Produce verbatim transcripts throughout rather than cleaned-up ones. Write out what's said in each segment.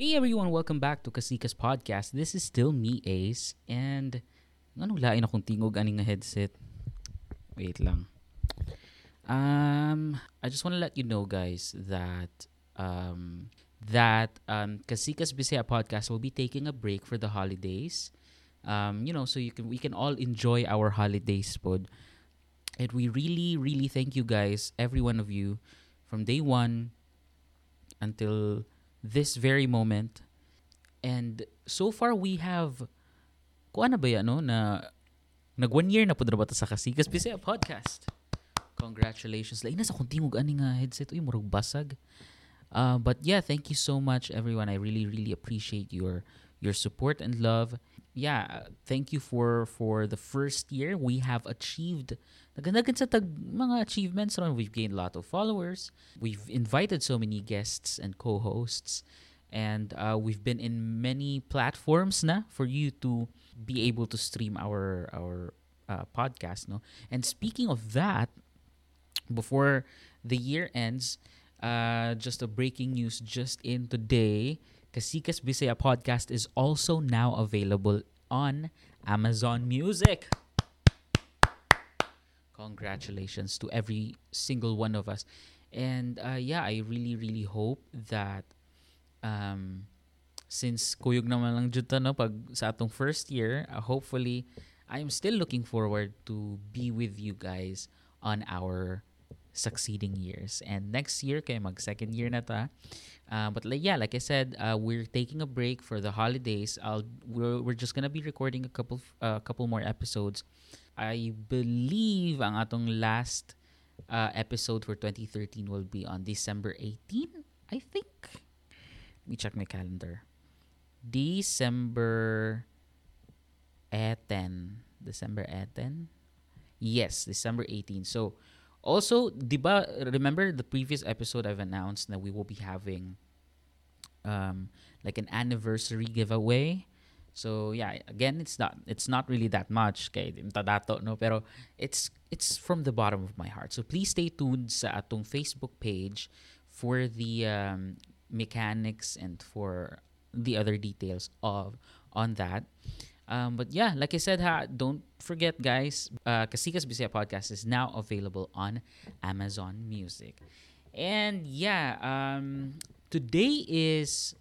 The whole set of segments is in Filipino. Hey everyone, welcome back to Kasika's Podcast. This is still me, Ace. And anong lain akong tingog aning nga headset. Wait lang. Um, I just want to let you know, guys, that um that um Kasika's Bisaya Podcast will be taking a break for the holidays. Um, you know, so you can we can all enjoy our holidays pod. And we really, really thank you guys, every one of you, from day one until this very moment. And so far we have kuana ba yan, no? na nag one year na pud ra sa Kasika's Bisaya Podcast. Congratulations. Lain na sa kontingog ani nga headset, uy murag basag. Uh, but yeah, thank you so much everyone. I really really appreciate your your support and love. Yeah, thank you for for the first year we have achieved. Nagandagan sa tag mga achievements ron. We've gained a lot of followers. We've invited so many guests and co-hosts, and uh, we've been in many platforms na for you to be able to stream our our uh, podcast, no? And speaking of that, before the year ends, uh, just a breaking news just in today. Kasika's Bisaya Podcast is also now available on Amazon Music. Congratulations to every single one of us. And uh, yeah, I really, really hope that um, since kuyog naman lang juta no pag sa atong first year, uh, hopefully, I'm still looking forward to be with you guys on our succeeding years. And next year, kaya mag second year na ta. Uh, but like, yeah, like I said, uh, we're taking a break for the holidays. I'll we're, we're just gonna be recording a couple a uh, couple more episodes. I believe ang atong last uh, episode for twenty thirteen will be on December eighteenth, I think. Let me check my calendar. December eighteenth. December eighteenth? Yes, December eighteenth. So, also, di ba, remember the previous episode I've announced that we will be having um, like an anniversary giveaway. So yeah, again, it's not it's not really that much, kay imtadato no, pero it's it's from the bottom of my heart. So please stay tuned sa atong Facebook page for the um, mechanics and for the other details of on that. Um, but yeah, like I said, ha, don't forget, guys, uh, Kasika's Bisaya Podcast is now available on Amazon Music. And yeah, um, today is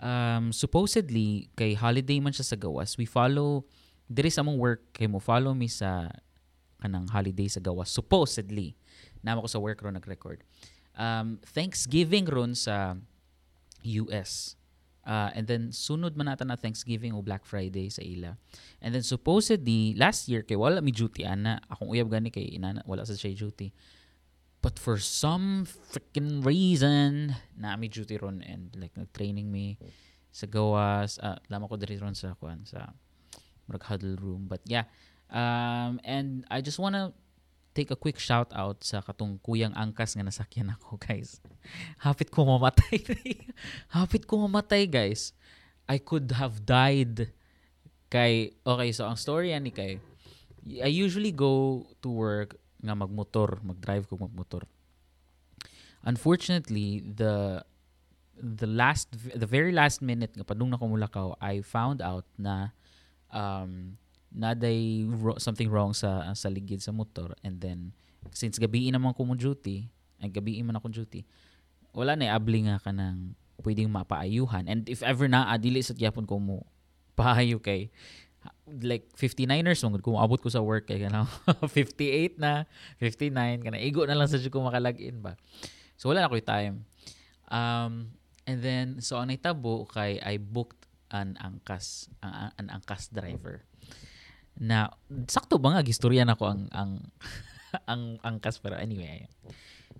um, supposedly, kay holiday man siya sa gawas, we follow, diri sa mong work, kay mo follow me sa kanang holiday sa gawas, supposedly. Nama ko sa work ron nag-record. Um, Thanksgiving ron sa U S. Uh, and then, sunod man nata na Thanksgiving o Black Friday sa ila. And then, supposedly, last year, kay wala mi duty, ana. Akong uyab gani kay inana, wala sa siya duty. But for some freaking reason, na mi duty ron and like nag-training me sa gawas. Uh, lama ko diri ron sa kuan sa murag huddle room. But yeah, um, and I just wanna take a quick shout out sa katong kuyang Angkas nga nasakyan ako, guys. Hapit ko mamatay. Hapit ko mamatay, guys. I could have died. Kay, okay, so ang story yan ni kay, I usually go to work nga magmotor, magdrive ko magmotor. Unfortunately, the the last the very last minute nga padung na ko mulakaw, I found out na um naday something wrong sa sa ligid sa motor, and then since gabi naman ko mo duty ay gabi man ako duty wala na abli nga kanang pwedeng mapaayuhan, and if ever na adili sa gyapon ko mo paayo kay like fifty-niners mong ko abot ko sa work kay kanang fifty-eight na fifty-nine kana igo na lang sa ko makalag-in ba, so wala na ko time. Um and then so ang nitabo kay I booked an angkas an, an angkas driver na sakto ba nga gistorya nako ang ang ang angkas, pero anyway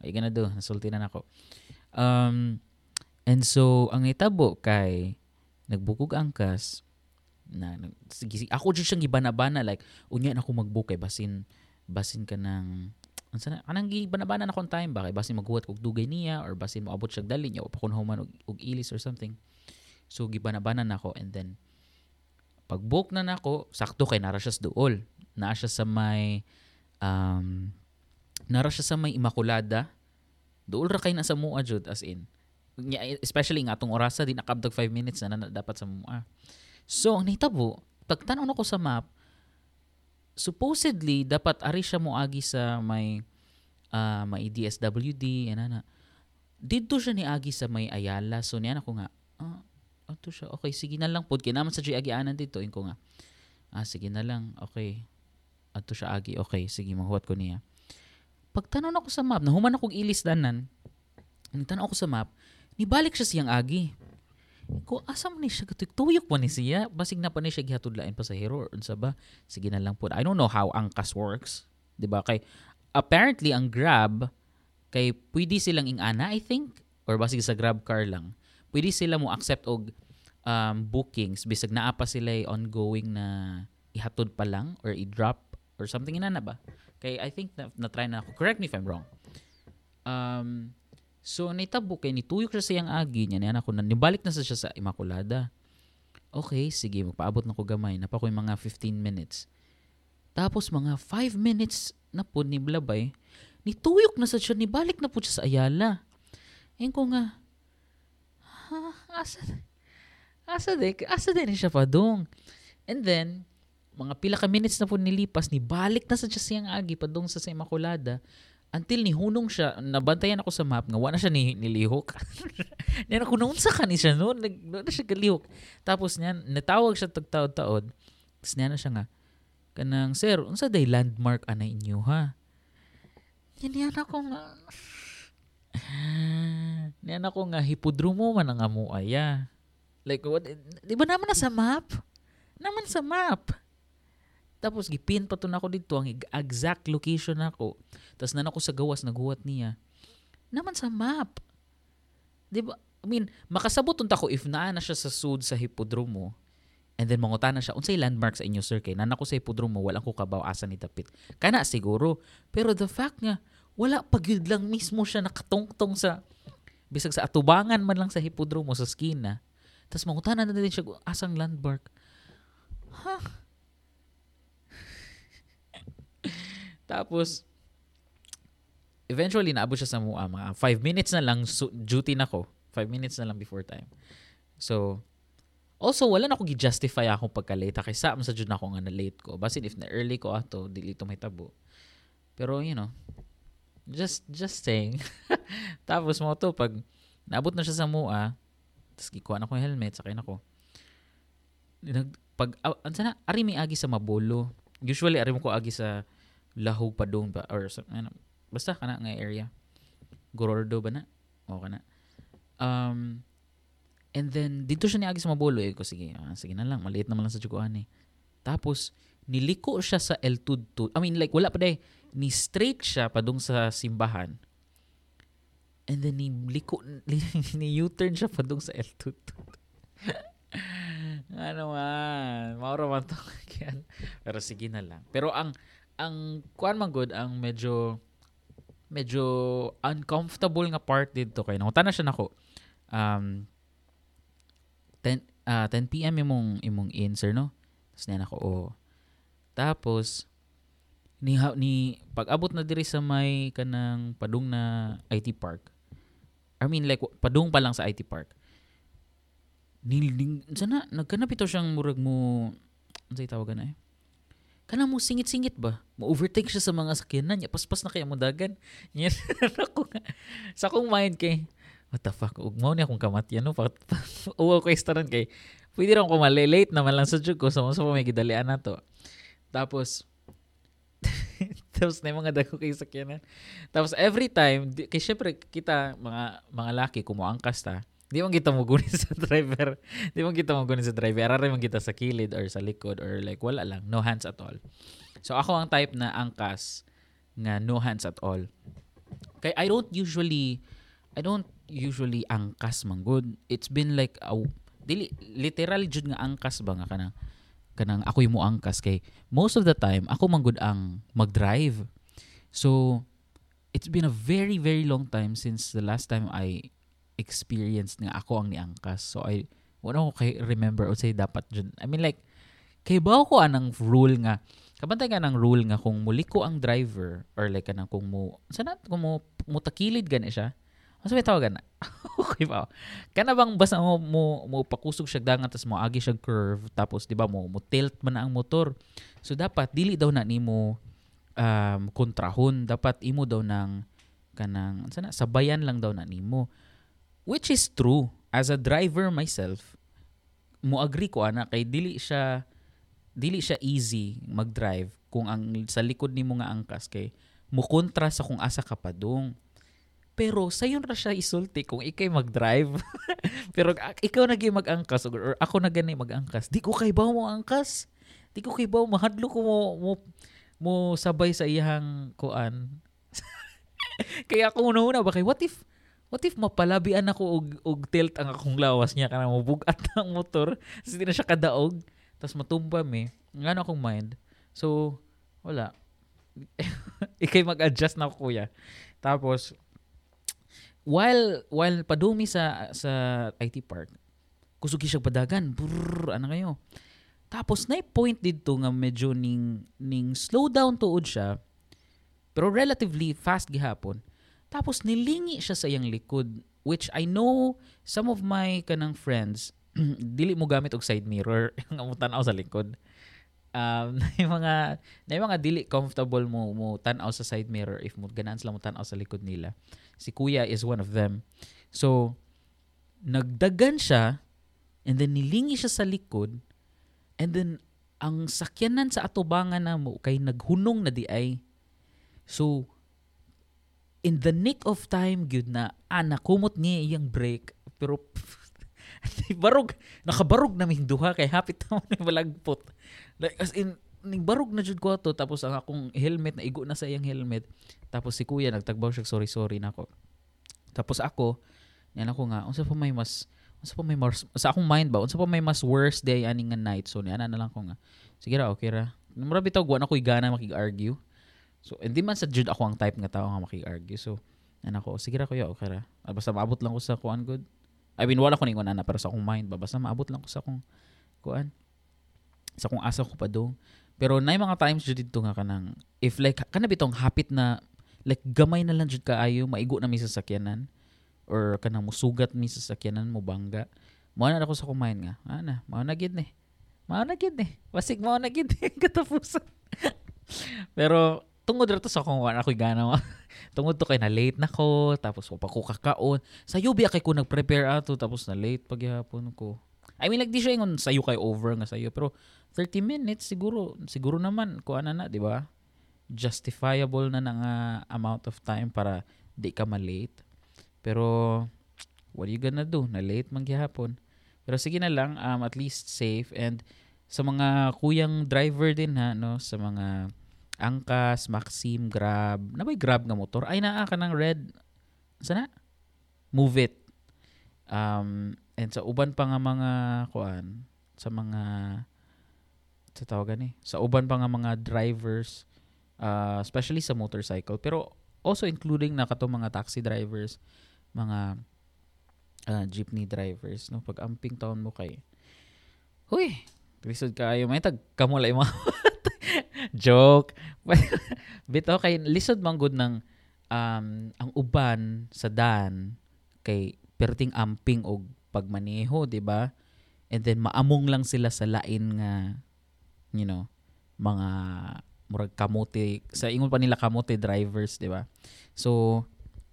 ay gonna do nasulti na nako. Um and so ang itabo kay nagbukog angkas na sige ako jud siyang gibana-bana like unya na ako magbook kay basin basin ka nang ansa kanang gibana-bana na kon time ba kay basin maghuwat kog dugay niya or basin moabot siya dali niya o pakon human og, og ilis or something, so gibana-bana nako. And then pag-book na nako, sakto kay nara siya sa duol. Naa siya sa may um nara siya sa may Imakulada. Duol ra kay na sa mua jud, as in. especially nga atong orasa din nakabdag five minutes na, na dapat sa mua. So ang nahitabo pagtan-aw nako sa map, supposedly dapat ari siya moagi sa may uh, may D S W D ana na. Didto siya ni agi sa may Ayala. So niyan ako nga ah ato siya. Okay sige na lang pod kay naman sa Giagianan dito inko nga. Ah sige na lang. Okay. Ato siya agi. Okay sige mahuwat ko niya. Pagtan-aw nako sa map, nahuman ako og ilis danan. Nagtan-aw ako sa map, nibalik siya siyang agi. Ko asam ni siya katuyok pa ni siya basig na pa ni siya gihatudlaen pasahero or unsa ba sige na lang po I don't know how Angkas works di ba kay apparently ang Grab kay pwede silang ingana I think or basig sa Grab car lang pwede sila mo accept og um, bookings bisag naa pa sila ongoing na ihatod pa lang or i-drop or something inana ba kay I think na, na try na ako correct me if I'm wrong um So, naitabo kay nituyok siya sa iyang agi niya. Niyan ako, nibalik na siya sa Immaculada. Okay, sige, magpaabot na ko gamay. Napa ko yung mga fifteen minutes. Tapos, mga five minutes na po ni Blabay, nituyok na siya, nibalik na po siya sa Ayala. Ayun ko nga, ha, asa, asa din, asa din siya pa dong. And then, mga pila ka minutes na po nilipas, nibalik na siya sa iyang agi, padong sa sa Immaculada. Until ni hunong siya, nabantayan ako sa map, nga wala na siya ni, nilihok. Niyan ako, naunsa ka ni siya noon. Noon na siya kalihok. Tapos niyan, natawag siya tagtaod-taod. Tapos niyan na siya nga, kanang, sir, unsa day landmark anay inyo, ha? Niyan ako nga, niyan ako nga, hipodromo man ang amuaya. Like, what? Di ba naman na sa map? Naman sa map. Tapos gipin pa to na ako dito ang exact location nako. Tapos na nako sa gawas naghuwat niya. Naman sa map. 'Di ba? I mean, makasabot unta ko if naa na siya sa sud sa hipodromo. And then mangutan na siya, unsay landmark sa inyo sir kay nana ko sa hipodromo wala ko kabaw asa ni tapit. Kana siguro. Pero the fact nga wala pa gyud lang mismo siya nakatungtong sa bisag sa atubangan man lang sa hipodromo sa skina. Tapos mangutan na din siya asang landmark. Ha? Huh? Tapos, eventually, naabot siya sa mua. Mga five minutes na lang, su- duty na ko. Five minutes na lang before time. So, also, wala na ko gi-justify akong pagka-late. Kaysa, masadyo na ako nga na-late ko. Basin, if na-early ko ato, dili ito may tabo. Pero, you know, just just saying. Tapos mo to pag naabot na siya sa mua, tapos gikuha na ko yung helmet, sakay na ko. Pag, ansan na, ari may agi sa Mabolo. Usually, ari mo ko agi sa Lahog pa doon ba? Or something. Ano, basta ka na nga area. Gorordo ba na? O ka na. Um, and then, dito siya niagi sa Mabolo. Eh, ko, sige, ah, sige na lang. Maliit naman lang sa Chukuan eh. Tapos, niliko siya sa El Tud. I mean, like, wala pa dahi. Ni-straight siya pa doon sa simbahan. And then, niliko, ni-U-turn siya pa doon sa El Tud. Ano man. Maura man to. Pero sige na lang. Pero ang ang kuan man good ang medyo medyo uncomfortable nga part dito kay nangutan na siya nako um ten p.m. imong imong answer no tapos niya nako oh. Tapos ni ni pag-abot na diri sa may kanang padung na I T Park I mean like padung pa lang sa I T Park niling sana nagkanap ito siyang murag mo unsay tawagan ay eh? Kana mo singit-singit ba? Ma-overtake siya sa mga sakyanan niya. Paspas na kaya mo dagan. Yan. Sa akong mind kay, what the fuck? Ugmaw niya akong kamatyan. No? Uwaw ko istaran kay, pwede rin ko malilate naman lang sa joke ko. So, sa mga may gidalian na to. Tapos, tapos na yung mga dago kay sakyanan. Tapos, every time, di, kay syempre, kita, mga mga laki, kumuangkas ta. Di man kita mugunin sa driver. Di man kita mugunin sa driver. Arari man kita sa kilid or sa likod or like wala lang. No hands at all. So ako ang type na angkas nga no hands at all. Kaya I don't usually, I don't usually angkas man good. It's been like, uh, dili, literal jud nga angkas ba nga kanang, kanang ako'y mo angkas. Kaya most of the time, ako man good ang mag-drive. So it's been a very, very long time since the last time I experience nga ako ang niangkas. So, I, wala ko kay remember o say dapat dyan. I mean like, kay ba ko anang rule nga, kabantay ka ng rule nga kung muli ko ang driver or like anang kung mo, saan na, kung mo, mutakilid gani siya, mas may tawagan na. Okay ba? Kana bang basta mo mo, mo pakusog siya dangan tas mo agi siya curve tapos di ba mo mo tilt man ang motor. So dapat dili daw na nimo um kontrahon, dapat imo daw nang kanang sana sabayan lang daw na nimo. Which is true. As a driver myself, mo agree ko ana kay dili siya dili siya easy mag-drive kung ang sa likod nimo nga angkas kay mo kontra sa kung asa ka padung. Pero sayon ra siya isulti kung ikay mag-drive. Pero ikaw na gyud mag-angkas or, or ako na gani mag-angkas. Di ko kay bawo mo angkas. Di ko kay bawo mahadlo ko mo mo, mo sabay sa iyang kuan. Kaya ako una-una ba kay what if what if mapalabian ako og og tilt ang akong lawas niya kana mo bugat ang motor. Hindi na siya kadaog tas matumba mi. Ngano akong mind. So wala. Ikay mag-adjust na ko kuya. Tapos While while padumi sa sa I T Park, kusugi siya padagan. Brrr, ano kayo? Tapos na point dito nga medyo ning ning slow down tuod siya. Pero relatively fast gihapon. Tapos nilingi siya sa iyang likod, which I know some of my kanang friends dili mo gamit og side mirror nga mo tan-aw sa likod. Um, na mga na mga dili comfortable mo mo tan-aw sa side mirror if mo ganan sila mo tan-aw sa likod nila. Si Kuya is one of them. So nagdagan siya and then nilingi siya sa likod and then ang sakyanan sa atubangan na mo kay naghunong na di ay. So in the nick of time gyud na ah, nakumot niya iyang brake pero barog nakabarog na ming duha kay hapit na ni balagpot like as in nigbarog na jud ko ato tapos ang akong helmet na igo na sa iyang helmet tapos si Kuya nagtagbaw siya sorry sorry nako tapos ako yan ako nga unsa pa may mas unsa pa may mas, sa akong mind ba unsa pa may mas worst day ani nga night so niana na lang ko nga sige ra okay ra mura bitaw wa na koy gana makig-argue so hindi man sa jud ako ang type nga tao nga makig-argue so ana ko sige ra kuya okay ra basta maabot lang ko sa kuan good I mean, wala ko ningon ana pero sa akong mind ba basta maabot lang ko sa akong kuan sa akong asa ko pa do. Pero nay mga times jud dito nga kanang if like kana bitong hapit na like gamay na lang jud kaayo maigo na mi sa sakyanan or kanang musugat mi sa sakyanan mo bangga. Mao na ako sa akong mind nga. Ana, mao na gid ni. Mao na gid ni. Wasig mao na gid katapusan. Pero tungod rato sa akong ako'y ganaw. Tungod to kay na late na ko, tapos wapa ko kakaon. Sayo biya kay ko nag-prepare ato, tapos na late paghihapon ko. I mean, like di siya yung sayo kay over nga sayo. Pero thirty minutes siguro, siguro naman, kuha na na, di ba? Justifiable na na nga amount of time para di ka ma-late. Pero, what are you gonna do? Na-late manghihapon. Pero sige na lang, um, at least safe. And sa mga kuyang driver din ha, no? Sa mga Angkas, Maxim, Grab. Nabay Grab nga motor. Ay naa ka ng red. Sana? Move it. Um, and sa uban pa nga mga kuan, sa mga sa tawagan eh. Sa uban pa nga mga drivers, uh, especially sa motorcycle. Pero also including na kato mga taxi drivers, mga uh, jeepney drivers. No? Pag amping taon mo kay huy! Lisod kayo. May tag kamulay mo. Joke. Bito kay lisod man gud ng um, ang uban sa daan kay perting amping og pagmaneho, di ba? And then maamong lang sila sa lain nga you know, mga murag kamote sa ingon pa nila kamote drivers, di ba? So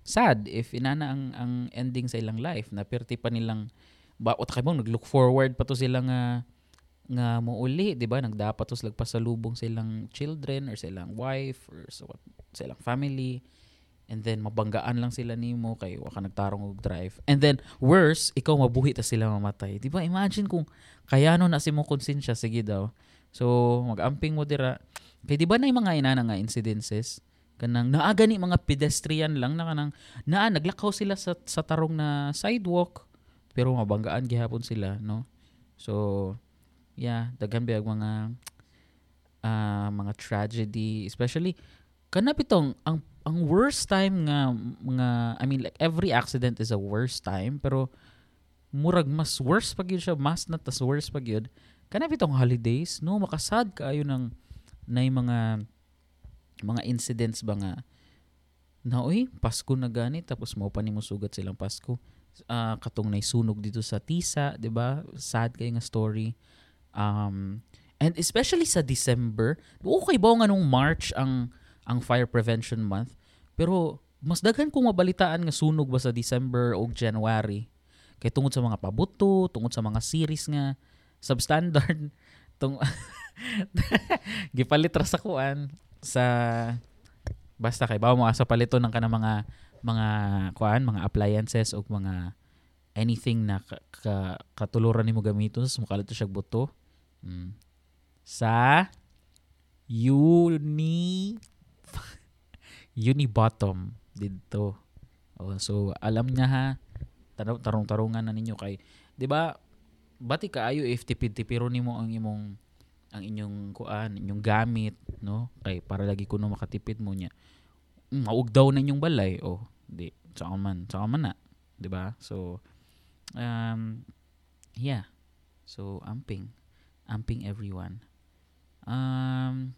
sad if inana ang ang ending sa ilang life na perti pa nilang baot kay bang naglook forward pa to sila nga nga mo uli, di ba? Nagdapat tos lagpasalubong sa ilang children or sa ilang wife or sa, sa ilang family. And then, mabanggaan lang sila nimo kay waka nagtarong og drive. And then, worse, ikaw mabuhi ta sila mamatay. Di ba? Imagine kung kaya no na si mo konsensya, sige daw. So, mag-amping mo dira. Kaya di ba na yung mga inana nga incidences? Kanang naaga ni mga pedestrian lang na kanang naa, naglakaw sila sa, sa tarong na sidewalk. Pero mabanggaan gihapon sila, no? So, yeah, daghan biag mga uh, mga tragedy, especially kana bitong ang ang worst time nga mga I mean like every accident is a worst time pero murag mas worst pag yun siya mas na tas worst pag yun kana bitong holidays no makasad kaayo ng nay mga mga incidents ba nga na oy Pasko na gani tapos mao pa nimo sugat silang Pasko uh, katong naisunog dito sa Tisa, di ba? Sad kay nga story. Um, and especially sa December, okay ba nga nung March ang ang Fire Prevention Month? Pero mas daghan kong mabalitaan nga sunog ba sa December o January. Kay tungod sa mga pabuto, tungod sa mga series nga substandard, tung gipalit ra sa kuan sa basta kay bawo mo asa paliton ng kana mga mga kuan, mga appliances o mga anything na ka, ka, katuluran nimo gamiton sa mukalito siya buto. Mm. Sa uni uni bottom dito. Oh, so alam niya ha, tarong-tarungan na ninyo kay, 'di ba? Bati kaayo if tipid-tipiro nimo ang imong ang inyong kuan, inyong gamit, no? Kay para lagi kuno makatipid mo niya. Maugdaw na inyong balay, oh, di. Saman, saman na, 'di ba? So um yeah. So amping, amping everyone. Um,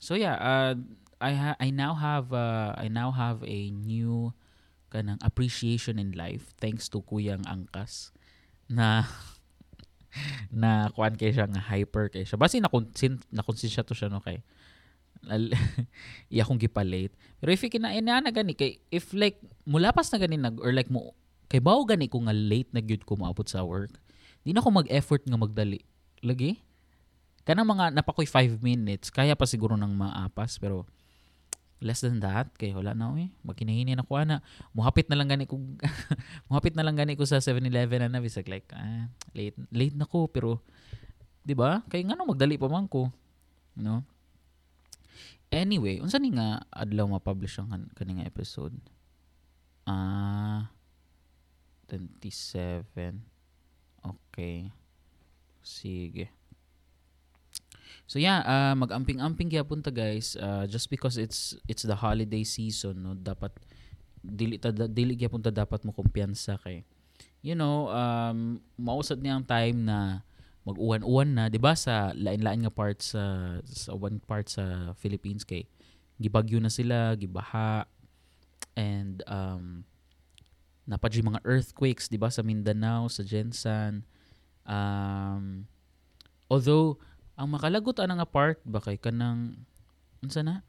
so yeah, uh, I ha- I now have uh, I now have a new kanang appreciation in life thanks to Kuyang Angkas na na kuan kay siya nga hyper kay siya. Basi na nakonsensya to siya no kay. Iya kong gipalate. Pero if kinaina na gani kay if like mulapas na gani nag or like mo kay bawo gani ko nga late na gyud ko maabot sa work. Di na ko mag-effort nga magdali. Lagi? Kanang mga napakoy five minutes, kaya pa siguro nang maapas, pero less than that, kay wala na eh. Magkinahinin ako ana. Muhapit na lang gani ko muhapit na lang gani ko sa seven eleven ana bisag like ah, late late na ko pero 'di ba? Kay ngano magdali pa man ko, no? Anyway, unsa ni nga adlaw ma-publish ang kaning episode? Ah twenty-seven. Okay. Sige. So yeah, uh, mag-amping-amping kaya punta guys, uh, just because it's it's the holiday season, no, dapat dili ta dili kaya punta dapat mo kumpiyansa kay. You know, um mausad niya ang time na mag-uwan-uwan na, 'di ba? Sa lain-lain nga part sa sa one part sa Philippines kay gibagyo na sila, gibaha and um napadji mga earthquakes, 'di ba? Sa Mindanao, sa Jensan. Um although ang makalagot anang apart ba kay kanang unsa na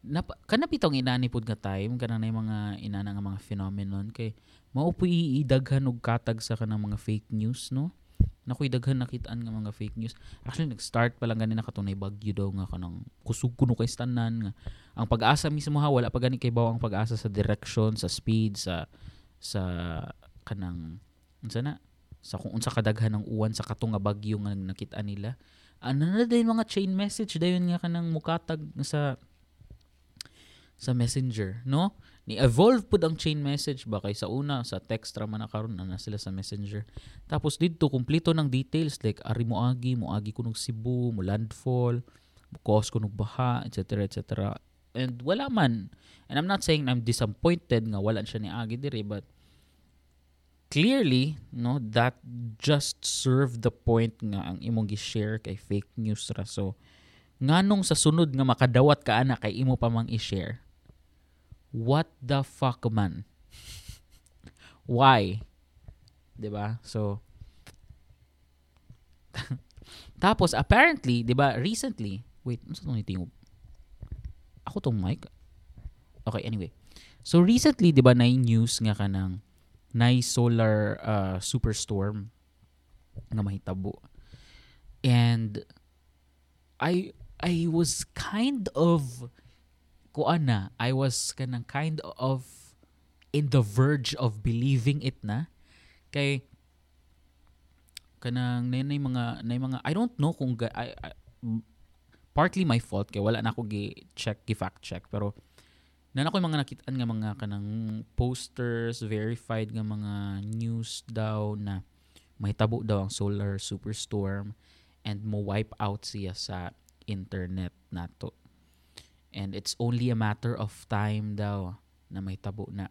Nap- kanapitong inanipod nga time kanang nay mga inana nga mga phenomenon kay mao puy idaghan og katag sa kanang mga fake news, no? Nakoy daghan nakitaan nga mga fake news. Actually nag-start pa lang gani na katunay bagyo daw nga kanang kusog kuno kay tanan nga ang pag-asa mismo ha wala pa gani kay bawang pag-asa sa direction, sa speed, sa sa kanang unsa na sa kung unsa kadaghan ng uwan sa katong nga bagyo nga nakita nila. Ano na din mga chain message dayon nga kanang mukatag sa sa Messenger, no? Ni-evolve pud ang chain message ba kay sa una sa text ra man karon na sila sa Messenger. Tapos didto kumpleto ng details like ari mo agi, mo agi kuno Cebu, mo landfall, bukos kuno baha, et cetera et cetera. And wala man. And I'm not saying I'm disappointed nga wala siya ni agi diri but clearly, no, that just served the point nga ang imong gi-share kay fake news ra. So, nganong sa sunod nga makadawat ka ana kay imo pa mang i-share? What the fuck man? Why? 'Di ba? So tapos apparently, 'di ba, recently, wait, unsa tong itingog? Ako tong mic. Okay, anyway. So recently, 'di ba, na news nga kanang na solar uh, superstorm na mahitabo. And I I was kind of kuana, I was kanang kind of in the verge of believing it na. Kay kanang nay mga nay mga I don't know kung ga, I, I, partly my fault kay wala na ako gi-check, gi-fact check pero na na ko yung mga nakitaan nga mga kanang posters, verified nga mga news daw na mahitabo daw ang solar superstorm and mo wipe out siya sa internet nato. And it's only a matter of time daw na mahitabo na.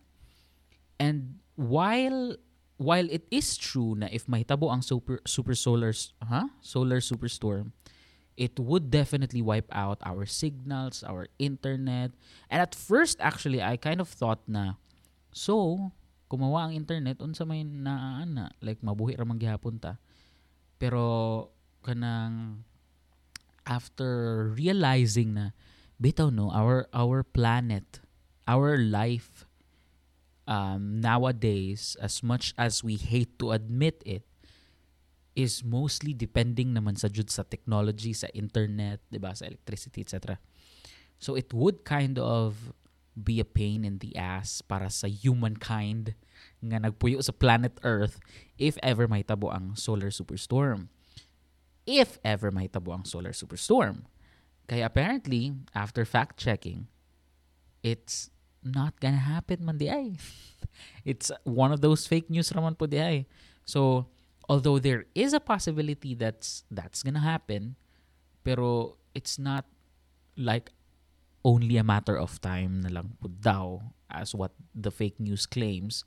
And while while it is true na if mahitabo ang super super solar huh? solar superstorm, it would definitely wipe out our signals, our internet. And at first, actually, I kind of thought na, so, kumawa ang internet unsa may naaana, like mabuhi ra man gihapon ta, pero kanang after realizing na bitaw no our our planet, our life, um, nowadays, as much as we hate to admit it, is mostly depending naman sa jud sa technology, sa internet, diba, sa electricity, et cetera. So it would kind of be a pain in the ass para sa humankind nga nagpuyo sa planet Earth if ever may tabo ang solar superstorm. If ever may tabo ang solar superstorm. Kaya apparently, after fact-checking, it's not gonna happen man di ay. It's one of those fake news raman po di ay. So, although there is a possibility that's that's gonna happen, pero it's not like only a matter of time na lang po daw as what the fake news claims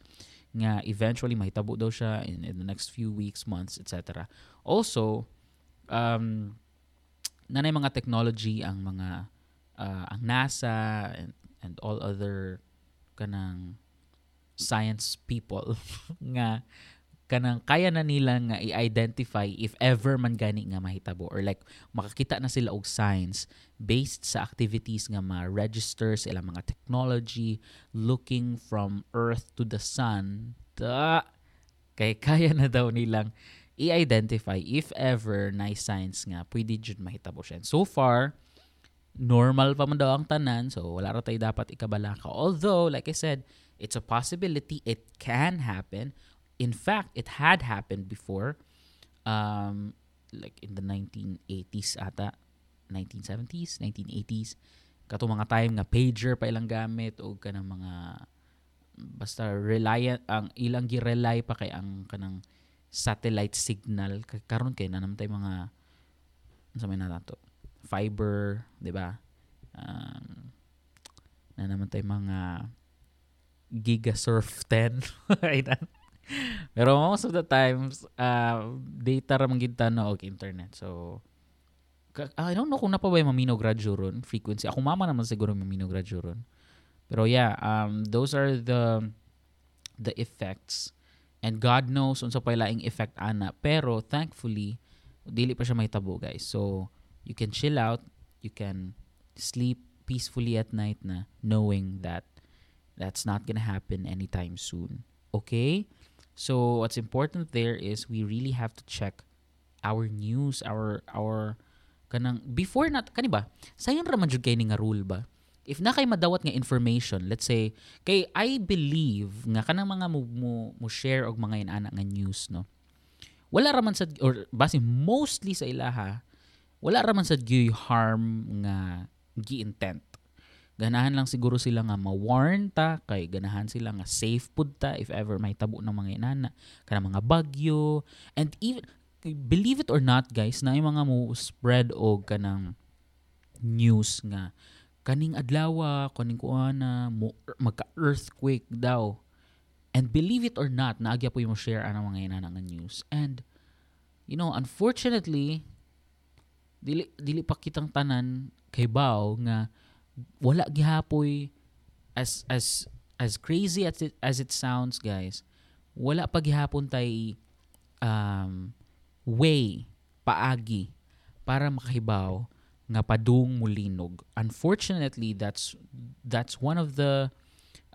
nga eventually mahitabo daw siya in, in the next few weeks, months, et cetera. Also, um... nanay mga technology ang mga uh, ang NASA and, and all other kanang science people nga kanang kaya na nila nga i-identify if ever man gani nga mahitabo or like makakita na sila og signs based sa activities nga ma-register sa ilang mga technology looking from Earth to the sun. Ta kaya kaya na daw nilang i-identify if ever na signs nga pwede jud mahitabo siya. And so far, normal pa man daw ang tanan, so wala ra tayo dapat ikabalaka. Although, like I said, it's a possibility, it can happen. In fact, it had happened before, um, like in the nineteen eighties ata, nineteen seventies, nineteen eighties. Kato mga time nga pager pa ilang gamit o kanang mga basta reliant ang ilang girelay pa kay ang kanang satellite signal karon kay nanam tay mga unsa may nato fiber, di ba, um, nanam tay mga GigaSurf ten pero most of the times uh, data ra man gid tanaw og internet, so I don't know kung napabay mamino gradyo ron frequency, ako mama naman siguro mamino gradyo ron, pero yeah, um, those are the the effects. And God knows unsa pa laing effect ana, pero thankfully dili pa siya mahitabo, guys. So you can chill out, you can sleep peacefully at night na knowing that that's not gonna happen anytime soon. Okay? So what's important there is we really have to check our news, our our kanang before nat kaniba. Sayon ra man jud kay ni nga rule ba? If na kay madawat nga information, let's say, kay I believe nga kanang mga mo, mo, mo share og mga inana nga news, no? Wala raman sa, or base mostly sa ilaha, wala raman sa gi-harm nga gi-intent. Ganahan lang siguro sila nga ma-warn ta, kay ganahan sila nga safe pud ta if ever may tabo ng mga inana, kanang mga bagyo, and even, believe it or not, guys, na yung mga mo spread og kanang news nga kaning adlawa, kaning kuana, magka-earthquake daw. And believe it or not, naagya po yung share ang mga inanang news. And, you know, unfortunately, dili, dili pa kitang tanan kay Bao nga wala gihapoy as as as crazy as it, as it sounds, guys, wala pa gihapon tay um, way paagi para makahibaw nga padung mulinog. Unfortunately, that's that's one of the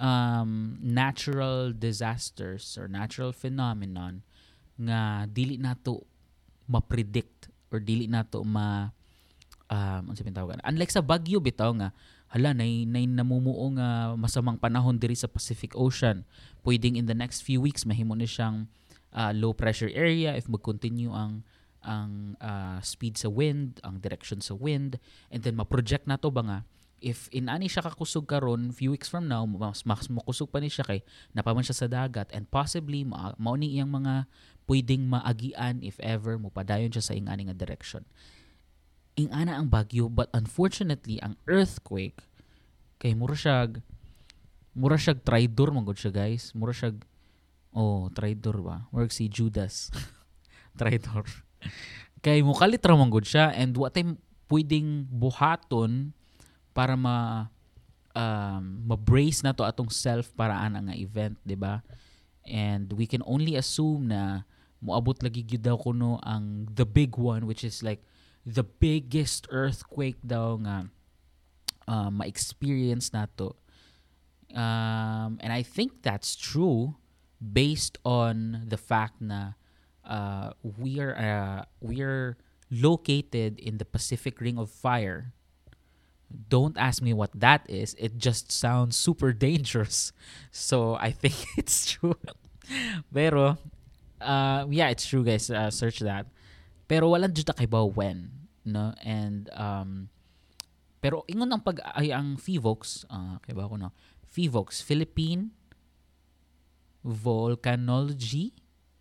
um, natural disasters or natural phenomenon nga dili nato ma-predict or dili nato ma um unsa man tawag. Unlike sa bagyo bitaw nga hala nay nay namumuo nga masamang panahon diri sa Pacific Ocean, pwedeng in the next few weeks mahimo ni siyang uh, low pressure area if mag-continue ang ang uh, speed sa wind, ang direction sa wind, and then ma-project na to ba nga, if inani siya kakusog karon few weeks from now, mas, mas makusog pa ni siya kay napaman siya sa dagat, and possibly ma- mauni iyang mga pwedeng maagian if ever mupadayon siya sa ingani nga direction. Ingana ang bagyo, but unfortunately, ang earthquake, kay mura siyag, mura siyag traidor, manggod siya, guys. Mura siyag, oh, traidor ba? Work si Judas. Traidor. Kay mukalit ra man gud siya, and wa tay pwedeng buhaton para ma um, ma-brace na to atong self para ana nga event, di ba? And we can only assume na moabot lagi gyud daw kuno ang the big one, which is like the biggest earthquake daw nga uh, ma-experience nato. Um, and I think that's true based on the fact na uh, we are uh, we are located in the Pacific Ring of Fire. Don't ask me what that is. It just sounds super dangerous. So I think it's true. Pero uh, yeah, it's true, guys. Uh, search that. Pero walang juta kay ba when, no? And um, pero ingon ang pag ay ang Phivox, uh, kay ba ko no? Phivox, Philippine Volcanology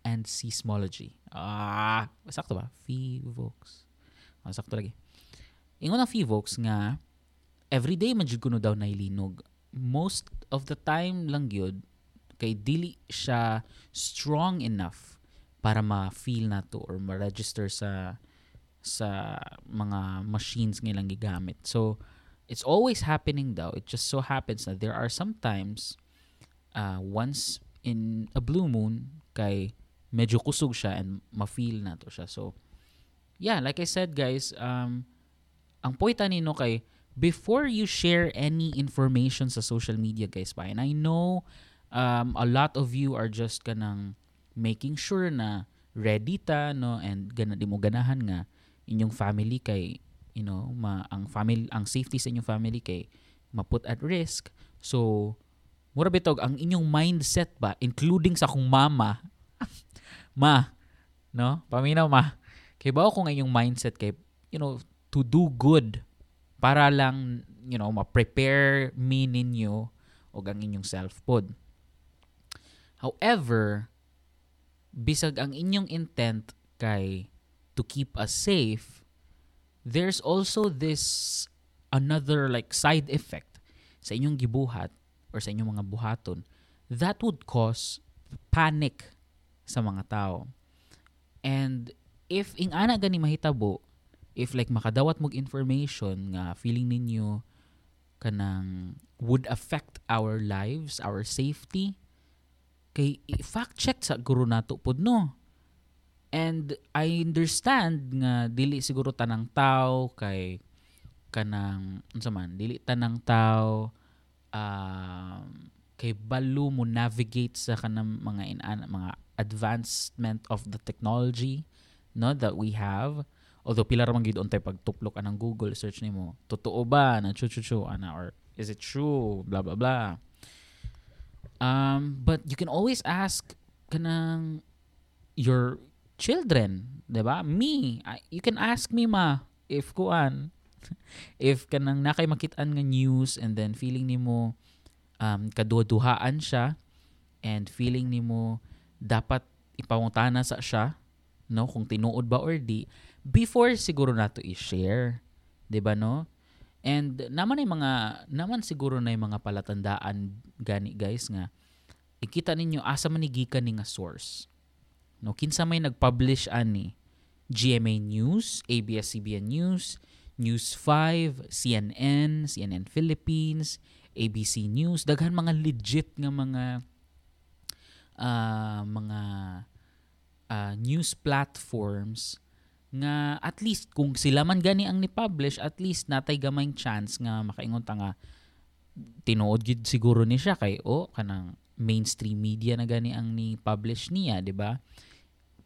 and Seismology. Ah, sakto ba? Phivox. Ah, sakto lagi. Ingon ang Phivox nga everyday man jud kuno daw nailinog. Most of the time lang gyud kay dili siya strong enough para ma-feel nato or ma-register sa sa mga machines nga ilang gigamit. So it's always happening daw. It just so happens that there are sometimes uh, once in a blue moon kay medyo kusog siya and ma-feel nato siya. So yeah, like I said, guys, um ang pointa nino kay before you share any information sa social media, guys, pa, and I know um, a lot of you are just kanang making sure na ready ta, no, and gana di mo ganahan nga inyong family kay, you know, ma, ang family, ang safety sa inyong family kay maput at risk. So mura bitog ang inyong mindset ba, including sa akong mama ma, no, paminaw ma kay ba ako nga inyong mindset kay, you know, to do good para lang, you know, ma-prepare me ninyo o ang inyong self pod. However, bisag ang inyong intent kay to keep us safe, there's also this another like side effect sa inyong gibuhat or sa inyong mga buhaton that would cause panic sa mga tao. And if ing ana gani mahitabo, if like makadawat mog information nga feeling ninyo kanang would affect our lives, our safety, kay fact check sa guru nato pod, no. And I understand nga dili siguro tanang tao kay kanang unsa man, dili tanang tao uh, kay balo mo navigate sa kanang mga in mga advancement of the technology, no, that we have. Although pila ra man gid ontay pagtuplok anang Google search nimo, totoo ba na chuchuchu ana or is it true, blah blah blah. Um but you can always ask kanang your children, 'di ba? Me, I, you can ask me ma if kuan if kanang nakay makit-an nga news and then feeling nimo um kaduduhaan siya and feeling nimo dapat ipangutana sa siya, no, kung tinuod ba or di before siguro nato i-share, 'di ba, no? And naman ay mga naman siguro na yung mga palatandaan gani, guys, nga ikita ninyo asa manigikan ni nga source, no, kinsa may nag-publish ani. G M A News, A B S C B N News, News five, C N N, C N N Philippines, A B C News, daghan mga legit nga mga uh, mga uh, news platforms nga at least kung sila man gani ang ni-publish, at least natay gamayng chance nga makaingon ta nga tinuod gid siguro ni siya kay o oh, kanang mainstream media na gani ang ni-publish niya, di ba?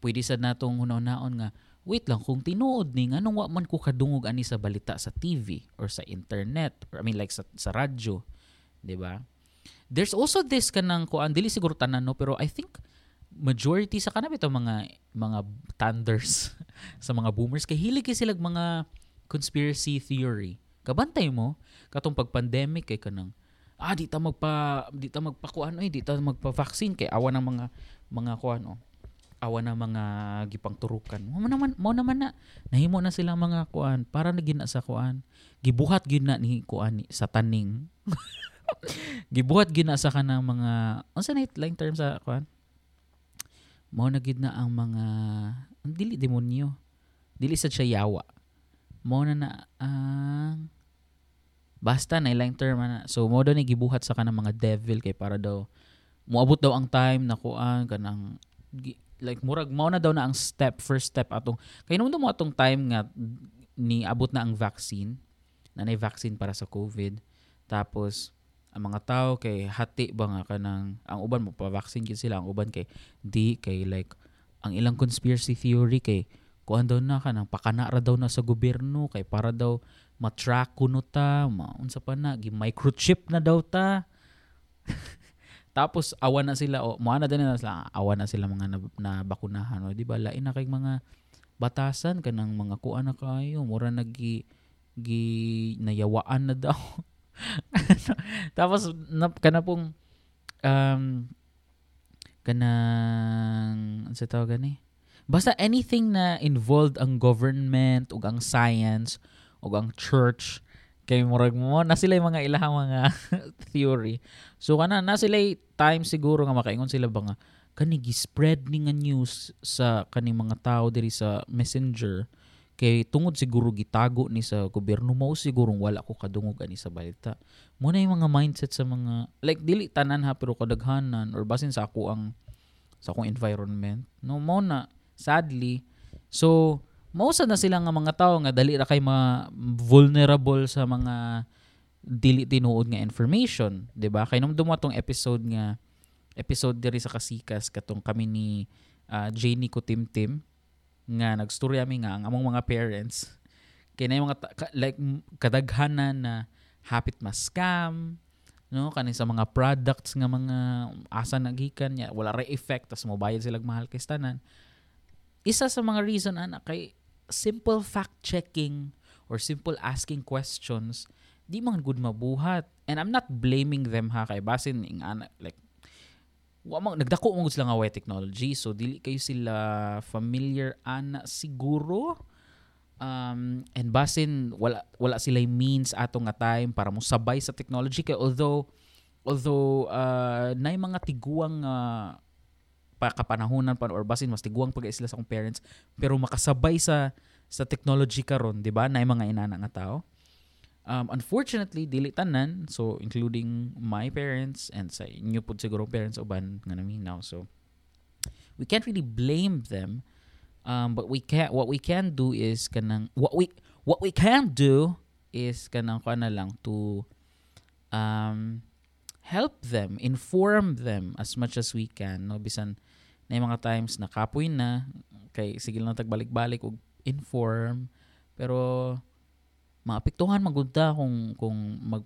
Pwede sad natong hunaw-naon nga wait lang, kung tinuod ni nganong wa man ko kadungog ani sa balita sa T V or sa internet or I mean like sa, sa radyo, di ba? There's also this kanang kuan dili siguro tanan, no, pero I think majority sa kanab ito mga mga thunders sa mga boomers kay hilig sila mga conspiracy theory. Kabantay mo katong pag pandemic kay kanang ah di ta magpa di ta magpakuan oy, di ta magpa-vaccine kay awa nang mga mga kuan, oh, awa nang mga gipangturukan. Mo naman mo naman na nahimo na sila mga kuan para na gina sa kuan. Gibuhat gyud na ni kuan sa taning. Gibuhat gyud na sa kanang mga unsa na itlang term sa kuan? Mao na gid na ang mga ang dili demonyo, dili sa chayawa, mao na na ang uh, basta na ilang term na. So mao daw ni gibuhat sa kanang mga devil kay para daw moabot daw ang time na kuan kanang like murag mao na daw na ang step first step atong kay nung mo atong time nga ni abot na ang vaccine na nay vaccine para sa COVID tapos ang mga tao kay hati ba nga kanang ang uban mo pa vaccine gid sila ang uban kay di kay like ang ilang conspiracy theory kay kuan daw na kanang pakana ra daw na sa gobyerno kay para daw ma-track kuno ta maunsa pa na gi microchip na daw ta tapos awan na sila o moana din na sila awan na sila mga nabakunahan na o di ba lain na kay mga batasan kanang mga kuan na kayo mura nagi gi nayawaan na daw tapos na, kana pong um kanang ano sa tawag ni basta anything na involved ang government o ang science o ang church kay murag mo na sila yung mga ilahang mga theory so kana na sila time siguro nga makaingon sila ba nga kanigi spread ni nga news sa kaning mga tao diri sa messenger kay tungod siguro gitago ni sa gobyerno mao siguro wala ko kadungog ani sa balita mo na yung mga mindset sa mga like dili tanan ha pero kadaghanan or basin sa ako ang sa akong environment no mo na sadly so mausa na sila nga mga tao nga dali ra kay ma-vulnerable sa mga dili tinuod nga information, 'di ba? Kay nung dumo atong episode nga episode diri sa Kasikas katong kami ni uh, Jenny ko Timtim nga nagstorya mi nga ang among mga parents kay nay mga ta- like kadaghanan na hapit mas scam, no? Kani sa mga products nga mga asa nagikan nya wala ra effect tas mobayad sila mahal kay tanan. Isa sa mga reason ana kay simple fact-checking or simple asking questions di man good mabuhat and I'm not blaming them ha kay basin ing ana like wa man nagdako man sila nga way technology so dili kayo sila familiar ana siguro um and basin wala wala sila means ato nga time para mo sabay sa technology kay although although uh, nay mga tiguang uh, kapanahonan pa or basin mas tiguang pag sila sa akong parents pero makasabay sa sa technology karon, 'di ba? Naay mga inana nga tao. Um unfortunately dili tanan so including my parents and sa inyo pud siguro parents uban nga nami now so we can't really blame them um but we can what we can do is kanang what we what we can do is kanang kana lang to um help them, inform them as much as we can. No? Bisan na yung mga times nakapoy na, kay sige lang tagbalik-balik o inform. Pero maapektuhan magunda kung kung mag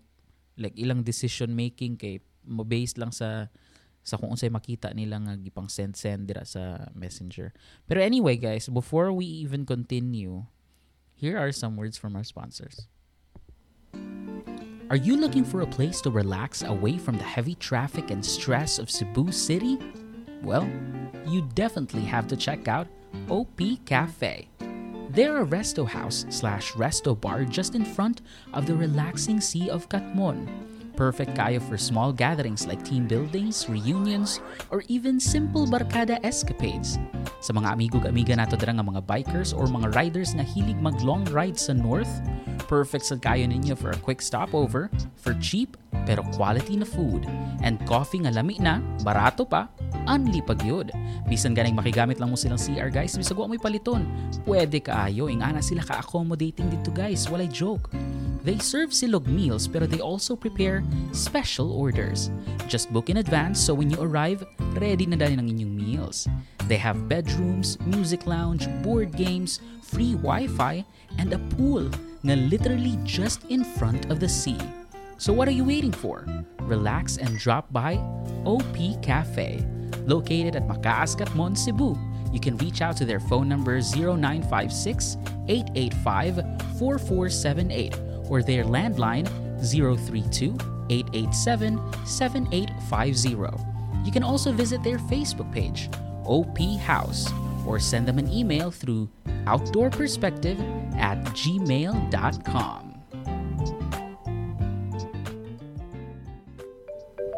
like ilang decision making kay mabase lang sa sa kung unsay makita nila nga gipang send-send dira sa Messenger. Pero anyway guys, before we even continue, here are some words from our sponsors. Are you looking for a place to relax away from the heavy traffic and stress of Cebu City? Well, you definitely have to check out O P Cafe. They're a resto house slash resto bar just in front of the relaxing sea of Katmon. Perfect kaya for small gatherings like team buildings, reunions, or even simple barkada escapades. Sa mga amigo-amiga nato dira nga mga bikers or mga riders na hilig mag-long ride sa north, perfect sa kayo ninyo for a quick stopover for cheap pero quality na food and coffee nga lami na barato pa unli pagyod bisan ganing makigamit lang mo silang C R guys bisag wa moy paliton pwede kaayo ingana sila ka accommodating dito guys walay joke they serve silog meals pero they also prepare special orders just book in advance so when you arrive ready na dali ng inyong meals they have bedrooms music lounge board games free wifi and a pool na literally just in front of the sea. So what are you waiting for? Relax and drop by O P Cafe, located at Macaas, Katmon, Cebu. You can reach out to their phone number zero nine five six, eight eight five, four four seven eight or their landline zero three two, eight eight seven, seven eight five zero. You can also visit their Facebook page, O P House, or send them an email through outdoorperspective at gmail dot com.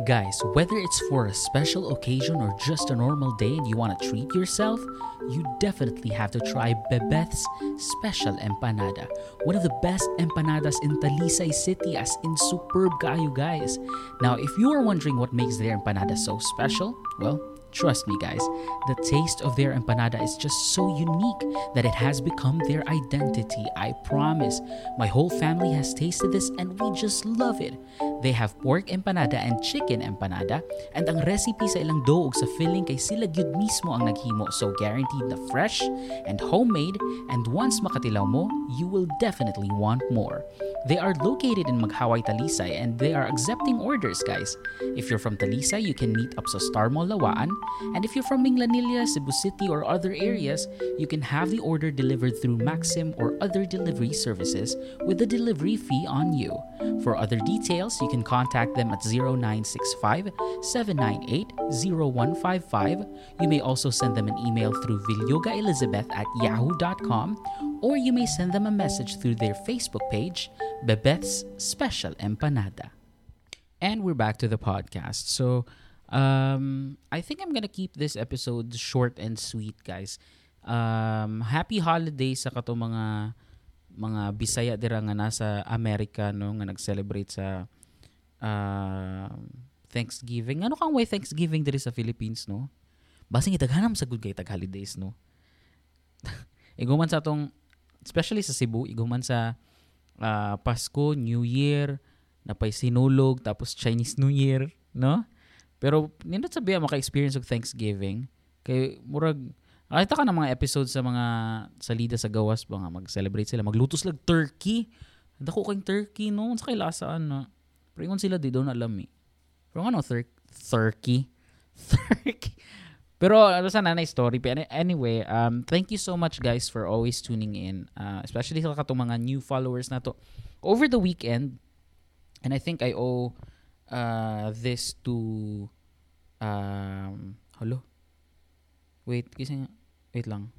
Guys, whether it's for a special occasion or just a normal day and you want to treat yourself, you definitely have to try Bebeth's Special Empanada. One of the best empanadas in Talisay City, as in superb kayo guys. Now, if you are wondering what makes their empanada so special, well, trust me guys, the taste of their empanada is just so unique that it has become their identity, I promise. My whole family has tasted this and we just love it. They have pork empanada and chicken empanada, and ang recipe sa ilang doog sa filling kay sila gyud mismo ang naghimo, so guaranteed na fresh and homemade, and once makatilaw mo, you will definitely want more. They are located in Maghaway, Talisay, and they are accepting orders guys. If you're from Talisay, you can meet up sa Star Mall Lawaan. And if you're from Minglanilla, Cebu City, or other areas, you can have the order delivered through Maxim or other delivery services with a delivery fee on you. For other details, you can contact them at zero nine six five, seven nine eight, zero one five five. You may also send them an email through vilyogaelizabeth at yahoo dot com, or you may send them a message through their Facebook page, Bebeth's Special Empanada. And we're back to the podcast. So, Um, I think I'm gonna keep this episode short and sweet, guys. Um, happy holidays sa kato mga mga Bisaya dira nga nasa Amerika no nga nag-celebrate sa uh, Thanksgiving. Ano kang way Thanksgiving diri sa Philippines no? Basing itaghanam sa good kay tag holidays no. Iguman sa atong especially sa Cebu, iguman sa uh, Pasko, New Year, napay Sinulog, tapos Chinese New Year, no? Pero nindot sabi ang maka-experience og Thanksgiving kay murag nakita ka ng mga episodes sa mga salida sa gawas ba nga mag-celebrate sila maglutos lag turkey dako kay turkey no sa kailasaan na pero ingon sila di daw na alam eh. Pero ano tur- turkey turkey pero ano sana na story anyway um thank you so much guys for always tuning in uh, especially sa katong mga new followers na to over the weekend and I think I owe Uh, this to um, hello wait kasi wait lang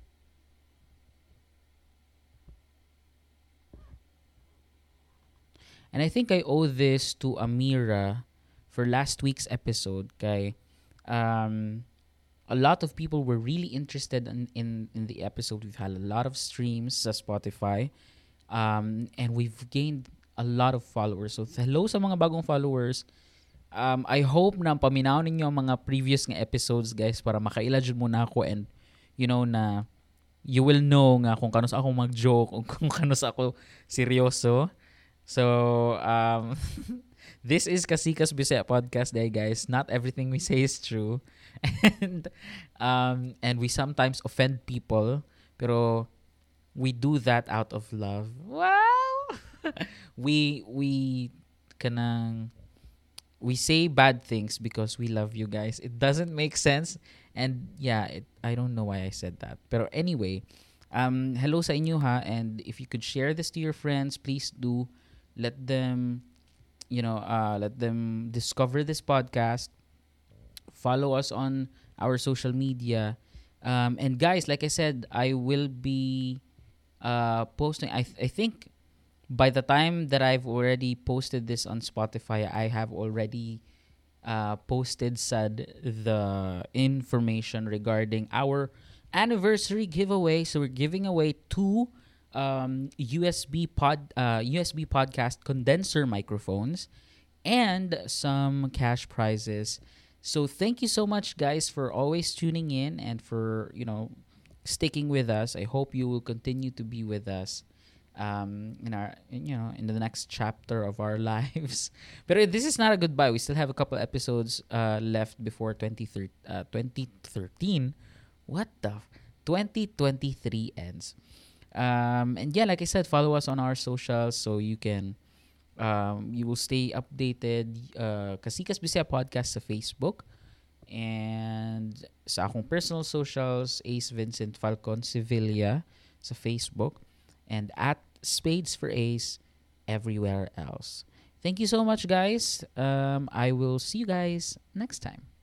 and I think I owe this to Amira for last week's episode kay um, a lot of people were really interested in, in, in the episode. We've had a lot of streams sa Spotify um, and we've gained a lot of followers. So, hello sa mga bagong followers. Um, I hope na paminaw ninyo ang mga previous nga episodes, guys, para makailad mo na ako and, you know, na you will know nga kung kanus ako mag-joke o kung kanus ako seryoso. So, um, this is Kasika's Bisaya Podcast Day, guys. Not everything we say is true. and um, and we sometimes offend people, pero we do that out of love. Wow! we we kanang we say bad things because we love you guys. It doesn't make sense and yeah, it, I don't know why I said that. Pero anyway, um hello sa inyo ha, and if you could share this to your friends, please do let them you know, uh let them discover this podcast. Follow us on our social media. Um and guys, like I said, I will be uh posting I th- I think by the time that I've already posted this on Spotify, I have already uh, posted said the information regarding our anniversary giveaway. So we're giving away two um, U S B pod uh, U S B podcast condenser microphones and some cash prizes. So thank you so much, guys, for always tuning in and for you know sticking with us. I hope you will continue to be with us. Um, in our, you know, in the next chapter of our lives. But this is not a goodbye. We still have a couple episodes uh, left before twenty thirteen twenty thirteen What the? F- twenty twenty-three ends. Um, and yeah, like I said, follow us on our socials so you can, um, you will stay updated. Uh, Kasika's Bisaya Podcast sa Facebook. And sa akong personal socials, Ace Vincent Falcon Sevilla sa Facebook. And at Spades for Ace everywhere else. Thank you so much, guys. Um, I will see you guys next time.